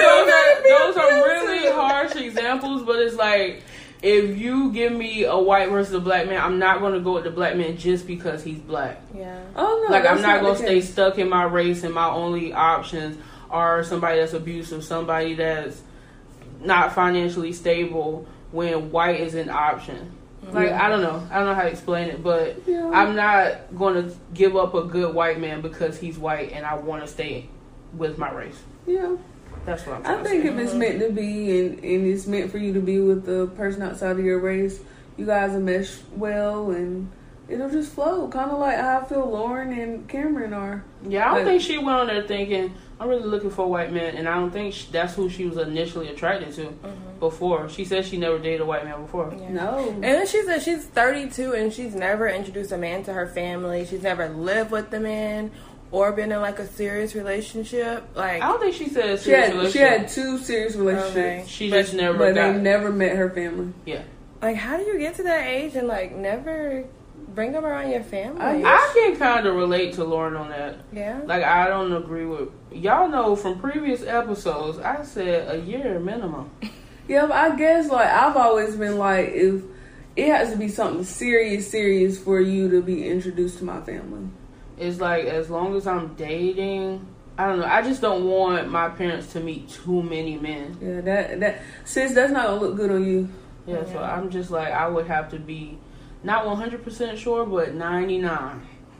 gotta be abusive? I know those are really harsh examples, but it's like, if you give me a white versus a black man, I'm not going to go with the black man just because he's black. Yeah. Oh, no. Like, I'm not going to stay stuck in my race and my only options are somebody that's abusive, somebody that's not financially stable when white is an option. Mm-hmm. Like, I don't know. I don't know how to explain it, but I'm not going to give up a good white man because he's white and I want to stay with my race. Yeah. That's what I'm saying. I think if it's meant to be and it's meant for you to be with the person outside of your race, you guys will mesh well and it'll just flow, kind of like how I feel Lauren and Cameron are. Yeah, I don't think she went on there thinking, I'm really looking for a white man, and I don't think that's who she was initially attracted to before. She said she never dated a white man before. Yeah. No. And then she said she's 32, and she's never introduced a man to her family. She's never lived with the man or been in, like, a serious relationship. Like, I don't think she said a serious relationship. She had two serious relationships. Okay. But they never met her family. Yeah. Like, how do you get to that age and, like, never bring them around your family? I can kind of relate to Lauren on that. Yeah. Like, I don't agree with... Y'all know from previous episodes, I said a year minimum. Yeah, but I guess, like, I've always been like, if it has to be something serious for you to be introduced to my family. It's like, as long as I'm dating... I don't know. I just don't want my parents to meet too many men. Yeah, that sis, that's not going to look good on you. Yeah, so I'm just like, I would have to be... Not 100% sure, but 99%.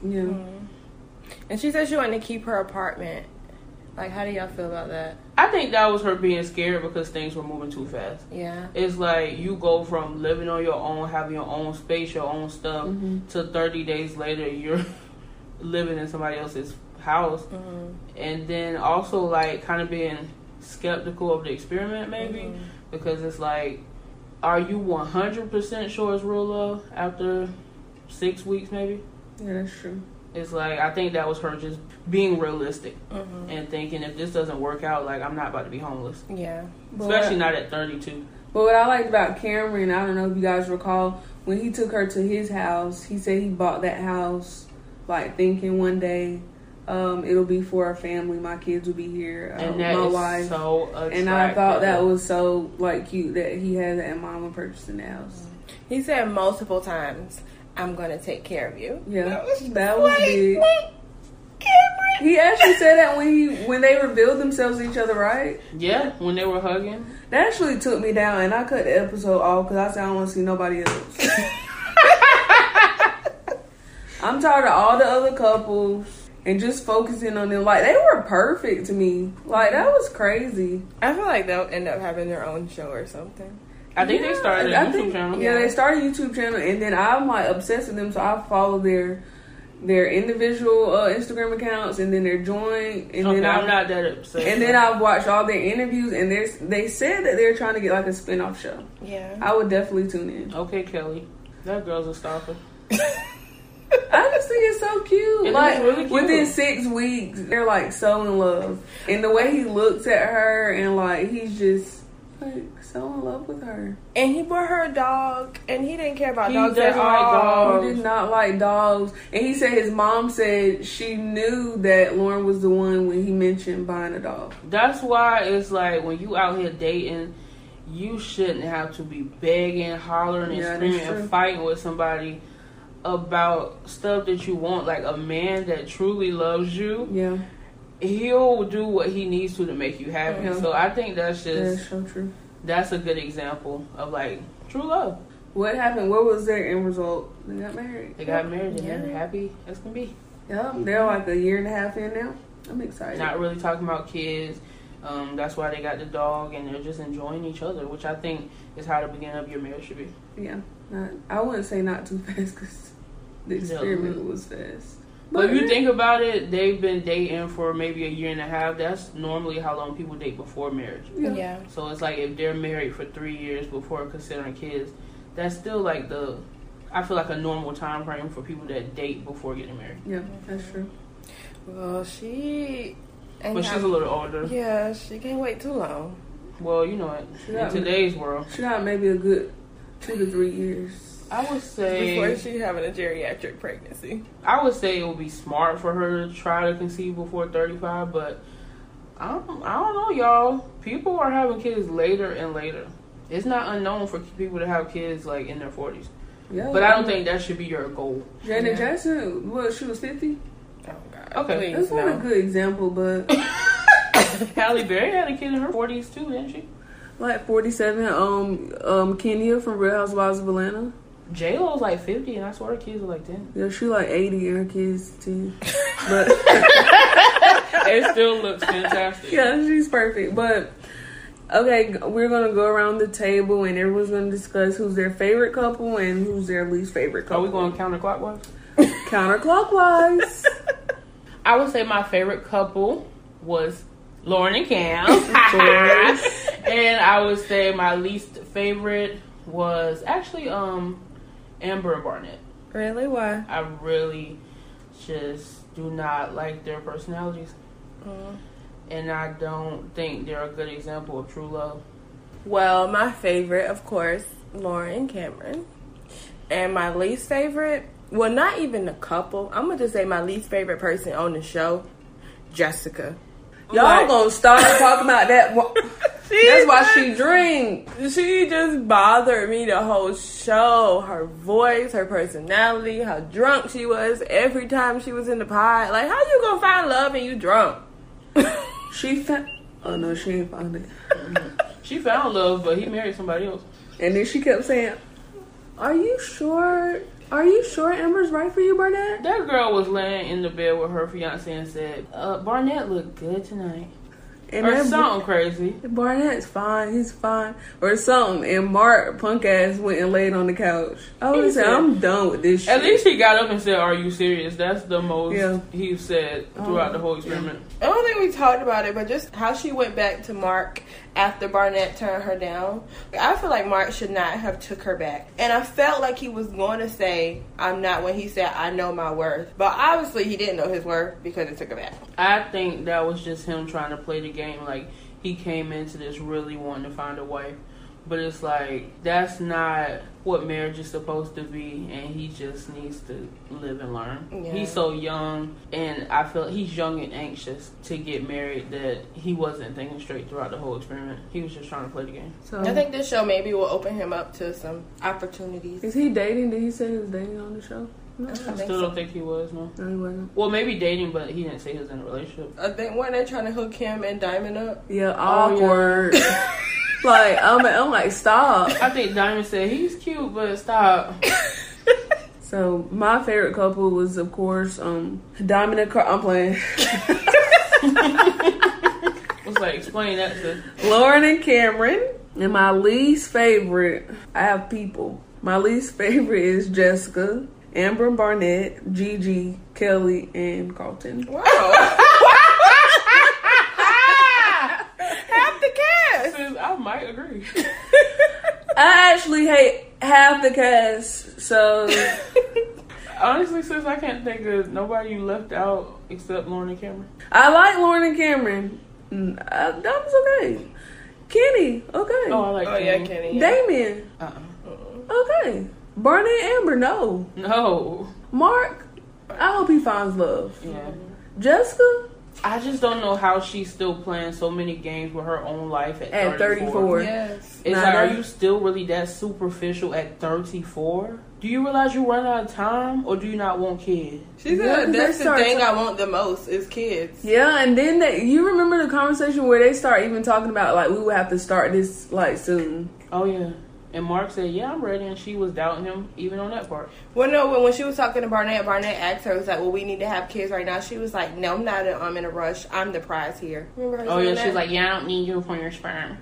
Yeah. Mm-hmm. And she said she wanted to keep her apartment. Like, how do y'all feel about that? I think that was her being scared because things were moving too fast. Yeah. It's like you go from living on your own, having your own space, your own stuff, to 30 days later you're living in somebody else's house. Mm-hmm. And then also, like, kind of being skeptical of the experiment, maybe, because it's like, are you 100% sure it's real love after 6 weeks, maybe? Yeah, that's true. It's like, I think that was her just being realistic and thinking, if this doesn't work out, like, I'm not about to be homeless. Yeah. Especially not at 32. But what I liked about Cameron, I don't know if you guys recall, when he took her to his house, he said he bought that house, like, thinking one day, it'll be for our family. My kids will be here. And that my wife. Is so attractive. And I thought that was so, like, cute that he had that mama purchasing the house. He said multiple times, "I'm gonna take care of you." Yeah, that was big. Cameron. He actually said that when they revealed themselves to each other, right? Yeah, when they were hugging. That actually took me down, and I cut the episode off because I said I don't want to see nobody else. I'm tired of all the other couples. And just focusing on them. Like, they were perfect to me. Like, that was crazy. I feel like they'll end up having their own show or something. I think they started a YouTube channel. Yeah, they started a YouTube channel. And then I'm, like, obsessed with them. So I follow their individual Instagram accounts. And then their joint. And then I'm not that obsessed. And then I've watched all their interviews. And they said that they're trying to get, like, a spinoff show. Yeah. I would definitely tune in. Okay, Kelly. That girl's a stalker. Honestly, it's so cute. It like, really cute. Within 6 weeks, they're, like, so in love. And the way he looks at her and, like, he's just, like, so in love with her. And he bought her a dog, and he didn't care about dogs at all. He did not like dogs. And he said his mom said she knew that Lauren was the one when he mentioned buying a dog. That's why it's like, when you out here dating, you shouldn't have to be begging, hollering, and screaming and fighting with somebody about stuff that you want. Like, a man that truly loves you, he'll do what he needs to make you happy. So I think that's just so true. That's a good example of, like, true love. What happened? What was their end result? They got married. And they're happy as can be. They're like a year and a half in now. I'm excited. Not really talking about kids. That's why they got the dog, and they're just enjoying each other, which I think is how the beginning of your marriage should be. Yeah. I wouldn't say not too fast, because the experiment was fast. But if you think about it, they've been dating for maybe a year and a half. That's normally how long people date before marriage. Yeah. So it's like, if they're married for 3 years before considering kids, that's still like I feel like a normal time frame for people that date before getting married. Yeah, that's true. Well, she's a little older. Yeah, she can't wait too long. Well, you know it. In today's world. She got maybe a good 2 to 3 years. I would say... Before she's having a geriatric pregnancy. I would say it would be smart for her to try to conceive before 35, but I don't know, y'all. People are having kids later and later. It's not unknown for people to have kids, like, in their 40s. Yeah, but I don't think that should be your goal. Janet Jackson, what, she was 50? Oh, God. Okay. That's not a good example, but... Halle Berry had a kid in her 40s, too, didn't she? Like 47, Kenya from Real Housewives of Atlanta. J-Lo's like 50, and I swear her kids are like 10. Yeah, she like 80, and her kids 10. But it still looks fantastic. Yeah, she's perfect. But okay, we're going to go around the table and everyone's going to discuss who's their favorite couple and who's their least favorite couple. Are we going counterclockwise? Counterclockwise. I would say my favorite couple was Lauren and Cam. And I would say my least favorite was actually Amber and Barnett. Really? Why? I really just do not like their personalities. Mm. And I don't think they're a good example of true love. Well, my favorite, of course, Lauren and Cameron. And my least favorite, well, not even a couple. I'm going to just say my least favorite person on the show, Jessica. Y'all going to start talking about that. That's why she drink. She just bothered me the whole show. Her voice, her personality, how drunk she was every time she was in the pod. Like, how you going to find love and you drunk? She found... Oh, no, she ain't found it. She found love, but he married somebody else. And then she kept saying, are you sure... Are you sure Amber's right for you, Barnett? That girl was laying in the bed with her fiance and said, Barnett looked good tonight. And or something crazy. Barnett's fine. He's fine. Or something. And Mark, punk ass, went and laid on the couch. Oh, he said, I'm done with this shit. At least he got up and said, are you serious? That's the most he said throughout the whole experiment. I don't think we talked about it, but just how she went back to Mark after Barnett turned her down. I feel like Mark should not have took her back. And I felt like he was going to say, I'm not, when he said, I know my worth. But obviously he didn't know his worth because it took her back. I think that was just him trying to play the game. Like, he came into this really wanting to find a wife, but it's like, that's not what marriage is supposed to be, and he just needs to live and learn. Yeah. He's so young, and I feel he's young and anxious to get married that he wasn't thinking straight throughout the whole experiment. He was just trying to play the game. So I think this show maybe will open him up to some opportunities. Is he dating? Did he say he was dating on the show? No, I still don't think he was, no. No, he wasn't. Well, maybe dating, but he didn't say he was in a relationship. I think, weren't they trying to hook him and Diamond up? Yeah, awkward. Oh, yeah. Like, I'm like, stop. I think Diamond said, he's cute, but stop. So, my favorite couple was, of course, Diamond and Carl. I'm playing. I was like, explain that to Lauren and Cameron. And my least favorite, I have people. My least favorite is Jessica. Amber and Barnett, Gigi, Kelly, and Carlton. Wow. Half the cast. I might agree. I actually hate half the cast, so... Honestly, sis, I can't think of nobody you left out except Lauren and Cameron. I like Lauren and Cameron. That was okay. Kenny, okay. Oh, I like Kenny. Yeah, Kenny. Yeah. Damien. Okay. Barney and Amber, no. Mark, I hope he finds love. Yeah. Jessica, I just don't know how she's still playing so many games with her own life at 34. Yes. It's like, are you still really that superficial at 34? Do you realize you run out of time, or do you not want kids? She said that's the thing I want the most is kids. Yeah, and then you remember the conversation where they start even talking about like we would have to start this like soon. Oh yeah. And Mark said, yeah, I'm ready. And she was doubting him even on that part. Well, no, when she was talking to Barnett, Barnett asked her, was like, well, we need to have kids right now. She was like, no, I'm in a rush. I'm the prize here. Remember her saying that? She was like, yeah, I don't need you for your sperm.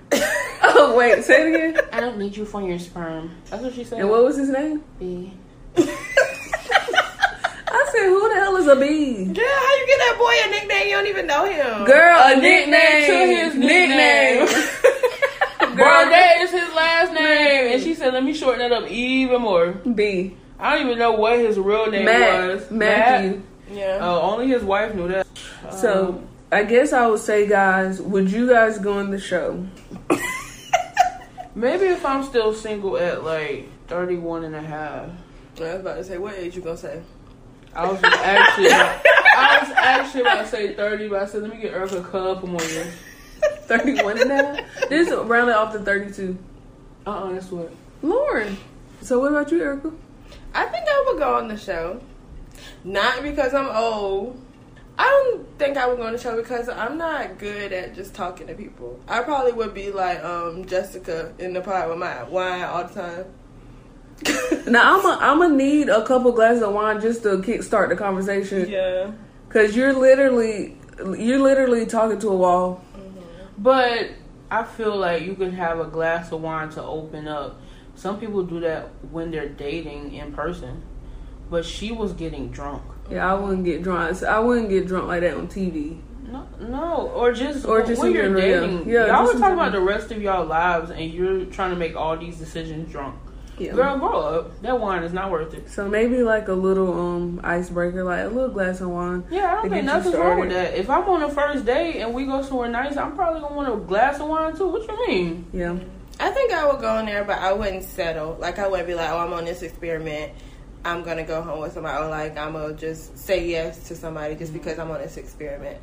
Oh, wait, say it again. I don't need you for your sperm. That's what she said. And what was his name? B. I said, who the hell is a B? Girl, how you get that boy a nickname? You don't even know him. Girl, a nickname to his nickname. Barnett is his last name. And she said, let me shorten it up even more. B. I don't even know what his real name was. Matthew. Yeah. Only his wife knew that. So, I guess I would say, guys, would you guys go on the show? Maybe if I'm still single at, like, 31 and a half. I was about to say, what age you gonna say? I was actually about to say 30, but I said, let me get Erica Cub for more years. 31 and a half? This rounded off to 32. That's what. Lauren. So what about you, Erica? I think I would go on the show. Not because I'm old. I don't think I would go on the show because I'm not good at just talking to people. I probably would be like Jessica in the pod with my wine all the time. Now, I'm going to need a couple glasses of wine just to kickstart the conversation. Yeah. Because you're literally talking to a wall. But I feel like you can have a glass of wine to open up. Some people do that when they're dating in person. But she was getting drunk. Yeah, I wouldn't get drunk. I wouldn't get drunk like that on TV. No, or just when you're dating. Yeah, y'all were talking about the rest of y'all lives, and you're trying to make all these decisions drunk. Yeah. Girl, grow up. That wine is not worth it. So maybe like a little icebreaker, like a little glass of wine. Yeah, I don't think nothing's wrong with that. If I'm on a first date and we go somewhere nice, I'm probably gonna want a glass of wine too. What you mean? Yeah, I think I would go in there, but I wouldn't settle. Like I wouldn't be like, oh, I'm on this experiment. I'm going to go home with somebody, or like I'm going to just say yes to somebody just because I'm on this experiment.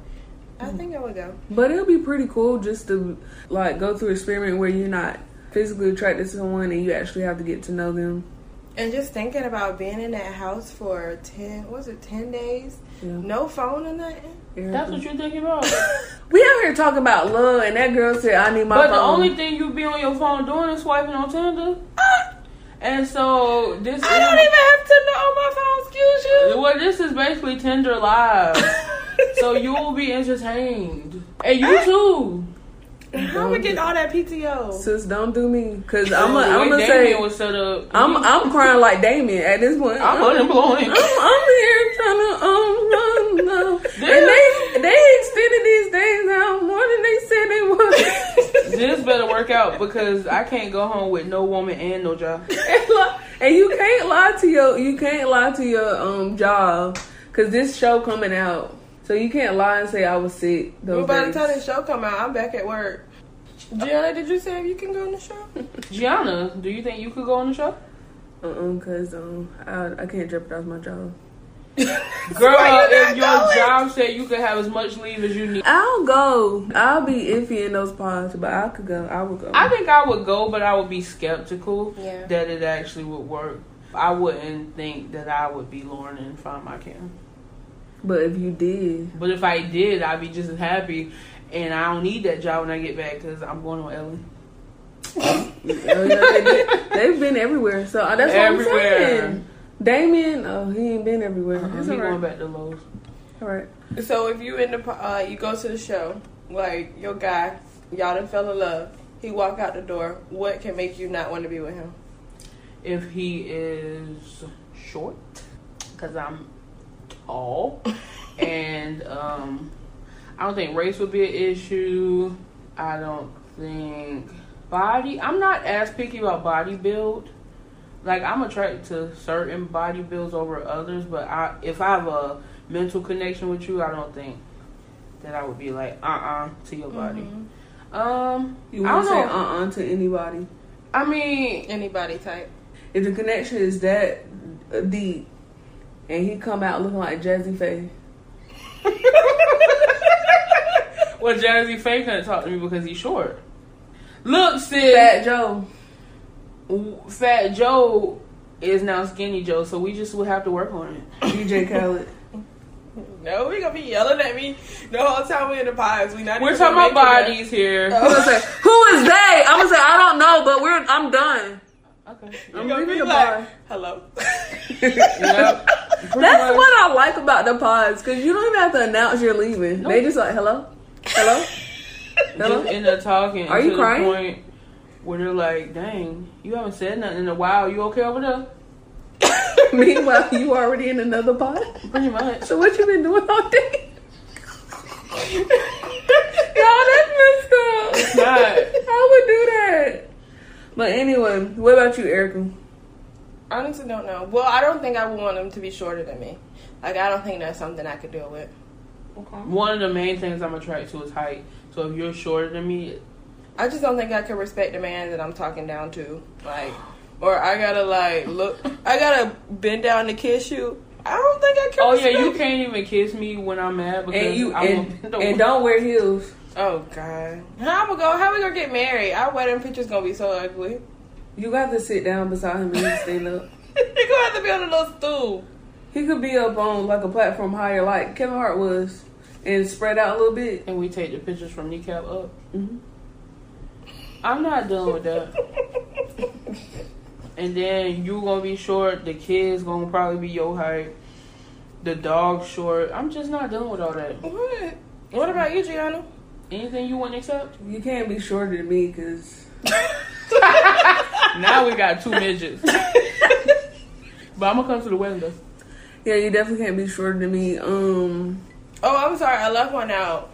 I think I would go. But it'll be pretty cool just to like go through an experiment where you're not physically attracted to someone and you actually have to get to know them. And just thinking about being in that house for 10 days? Yeah. No phone or nothing? Erica. That's what you're thinking about. We out here talking about love and that girl said, I need my phone. But the only thing you be on your phone doing is swiping on Tinder. And so this I don't even have Tinder on my phone, excuse you. Well, this is basically Tinder Live. So you will be entertained. And you too. How am I getting all that PTO? Sis, don't do me. Because I'm going to say, was set up. I'm crying like Damien at this point. I'm unemployed. I'm here trying to run now. And they extended these days out more than they said they would. This better work out because I can't go home with no woman and no job. And you can't lie to your job because this show coming out, so you can't lie and say I was sick. By the time this show come out, I'm back at work. Gianna, did you say you can go on the show? Gianna, do you think you could go on the show? Because I can't jeopardize my job. Girl, if your job said you could have as much leave as you need, I'll go. I'll be iffy in those pods, but I could go. I would go. I think I would go, but I would be skeptical that it actually would work. I wouldn't think that I would be Lauren and find my Cameron. But if you did. But if I did, I'd be just as happy. And I don't need that job when I get back because I'm going on Ellen. They've been everywhere. So that's everywhere. What I'm saying. Damien, he ain't been everywhere. He's going back to Lowe's. All right. So if you in the, you go to the show, like your guy, y'all done fell in love. He walk out the door. What can make you not want to be with him? If he is short, because I'm tall, and I don't think race would be an issue. I don't think body. I'm not as picky about body build. Like, I'm attracted to certain body builds over others, but if I have a mental connection with you, I don't think that I would be like, to your body. Mm-hmm. You wouldn't say to anybody? I mean... Anybody type. If the connection is that deep, and he come out looking like Jazzy Faye. Well, Jazzy Faye couldn't talk to me because he's short. Look, sis! Fat Joe is now Skinny Joe, so we just would have to work on it. DJ Khaled. No, we gonna be yelling at me the whole time we in the pods. We're talking about bodies here. Oh. Who is they? I'm gonna say I don't know, but I'm done. Okay, I'm gonna be like, hello. Yep. That's what I like about the pods because you don't even have to announce you're leaving. Nope. They just like hello. Just end up talking. Are you crying? The point where they're like, dang, you haven't said nothing in a while. You okay over there? Meanwhile, you already in another pod? Pretty much. So what you been doing all day? Y'all, that's messed up. It's not. I would do that. But anyway, what about you, Erica? I honestly don't know. Well, I don't think I would want them to be shorter than me. Like, I don't think that's something I could deal with. Okay. One of the main things I'm attracted to is height. So if you're shorter than me... I just don't think I can respect the man that I'm talking down to. Like, or I gotta, like, look. I gotta bend down to kiss you. I don't think I can respect you can't even kiss me when I'm mad because and don't wear heels. Oh, God. How we gonna get married? Our wedding picture's gonna be so ugly. You got to sit down beside him and stand up. He gonna have to be on a little stool. He could be up on, like, a platform higher like Kevin Hart was and spread out a little bit. And we take the pictures from kneecap up. Mm-hmm. I'm not done with that. And then you gonna be short. The kids gonna probably be your height. The dog short. I'm just not done with all that. What about you, Gianna? Anything you want to accept? You can't be shorter than me, because... Now we got two midgets. But I'm going to come to the wedding, though. Yeah, you definitely can't be shorter than me. Oh, I'm sorry. I left one out.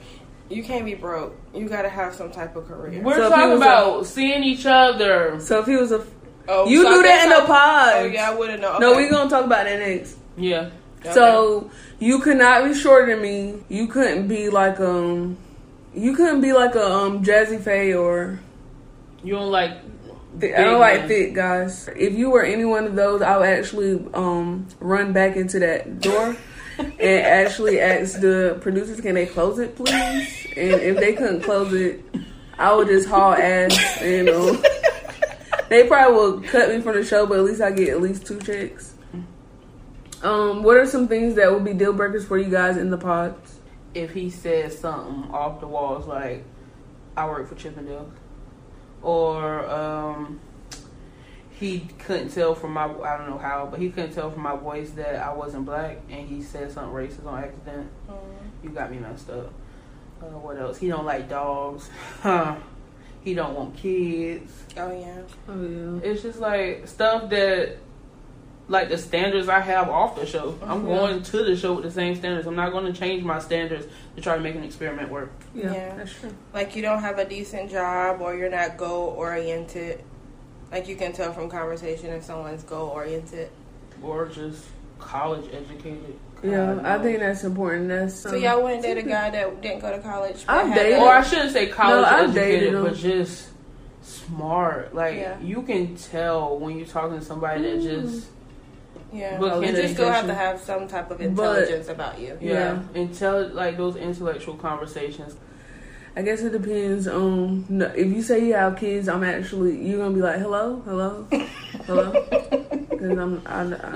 You can't be broke. You got to have some type of career. We're talking about seeing each other. So if he was a... Oh, you do that in the pod. Oh, yeah, I wouldn't know. Okay. No, we're going to talk about that next. Yeah. Okay. So you could not be shorter than me. You couldn't be like a Jazzy Faye or... You don't like... I don't like thick guys. If you were any one of those, I would actually run back into that door and actually ask the producers, can they close it, please? And if they couldn't close it, I would just haul ass. And they probably will cut me from the show, but at least I get at least 2 checks. What are some things that would be deal breakers for you guys in the pods? If he says something off the walls like, I work for Chippendale. Or he couldn't tell from my, I don't know how, but he couldn't tell from my voice that I wasn't black, and he said something racist on accident. Mm-hmm. You got me messed up. What else? He don't like dogs. He don't want kids. Oh yeah. It's just like stuff that, like the standards I have off the show. Mm-hmm. I'm going to the show with the same standards. I'm not going to change my standards to try to make an experiment work. Yeah, that's true. Like, you don't have a decent job, or you're not goal-oriented. Like, you can tell from conversation if someone's goal-oriented. Or just college-educated. Yeah, I think that's important. So y'all wouldn't date a guy that didn't go to college? I've dated. Or I shouldn't say college-educated, but just smart. Like, you can tell when you're talking to somebody that just... Yeah, but you just still have to have some type of intelligence about you. Yeah, like those intellectual conversations. I guess it depends on if you say you have kids. You're gonna be like, hello, because I'm.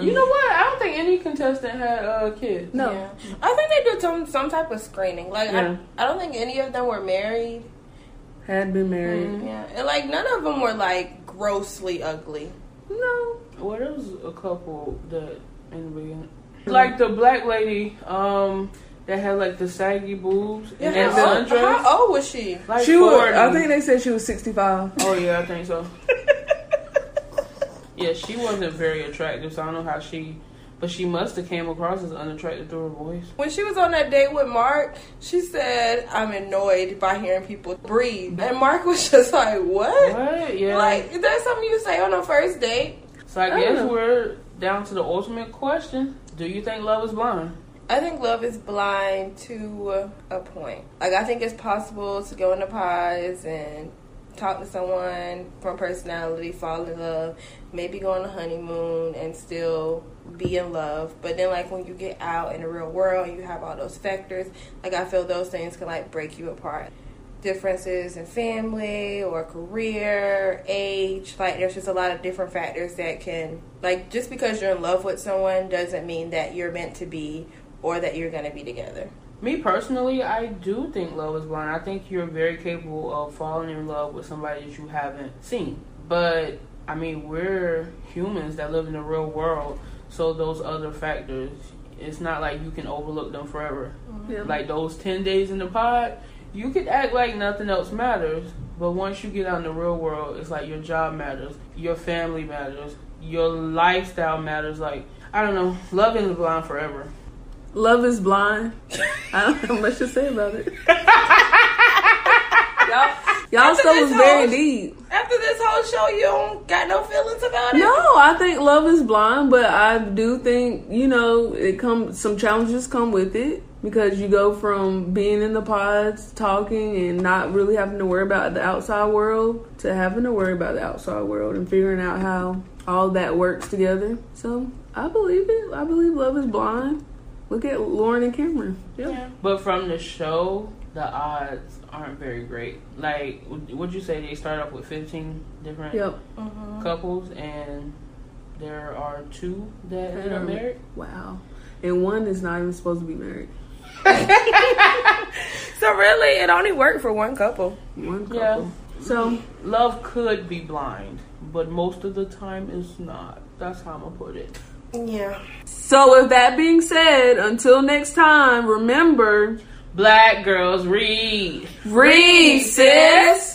You know what? I don't think any contestant had kids. No, yeah. I think they did some type of screening. Like I don't think any of them were married. Had been married. Mm-hmm. Yeah, and like none of them were like grossly ugly. No. Well, there was a couple that in the beginning, like the black lady that had like the saggy boobs and that sundress. How old was she? Like she 40. I think they said she was 65. Oh yeah, I think so. Yeah, she wasn't very attractive, so I don't know how she. But she must have came across as unattractive through her voice. When she was on that date with Mark, she said, I'm annoyed by hearing people breathe. And Mark was just like, what? Yeah. Like, is that something you say on a first date? So I guess we're down to the ultimate question. Do you think love is blind? I think love is blind to a point. Like, I think it's possible to go in the pods and talk to someone from personality, fall in love, maybe go on a honeymoon and still be in love. But then, like, when you get out in the real world and you have all those factors, like, I feel those things can, like, break you apart. Differences in family or career, age, like, there's just a lot of different factors that can, like, just because you're in love with someone doesn't mean that you're meant to be or that you're going to be together. Me personally, I do think love is blind. I think you're very capable of falling in love with somebody that you haven't seen. But, I mean, we're humans that live in the real world, so those other factors, it's not like you can overlook them forever. Mm-hmm. Yeah. Like those 10 days in the pod, you could act like nothing else matters, but once you get out in the real world, it's like your job matters, your family matters, your lifestyle matters. Like, I don't know, love is blind forever. Love is blind. I don't have much to say about it. Y'all stuff was very deep. After this whole show, you don't got no feelings about it? No, I think love is blind, but I do think, you know, some challenges come with it. Because you go from being in the pods, talking, and not really having to worry about the outside world, to having to worry about the outside world and figuring out how all that works together. So, I believe it. I believe love is blind. Look at Lauren and Cameron. Yeah. But from the show, the odds aren't very great. Like, would you say they start off with 15 different couples, and there are 2 that are married? Wow. And one is not even supposed to be married. So, really, it only worked for one couple. Yeah. So, love could be blind, but most of the time it's not. That's how I'm going to put it. Yeah. So, with that being said, until next time, remember... Black girls, read. Read, sis.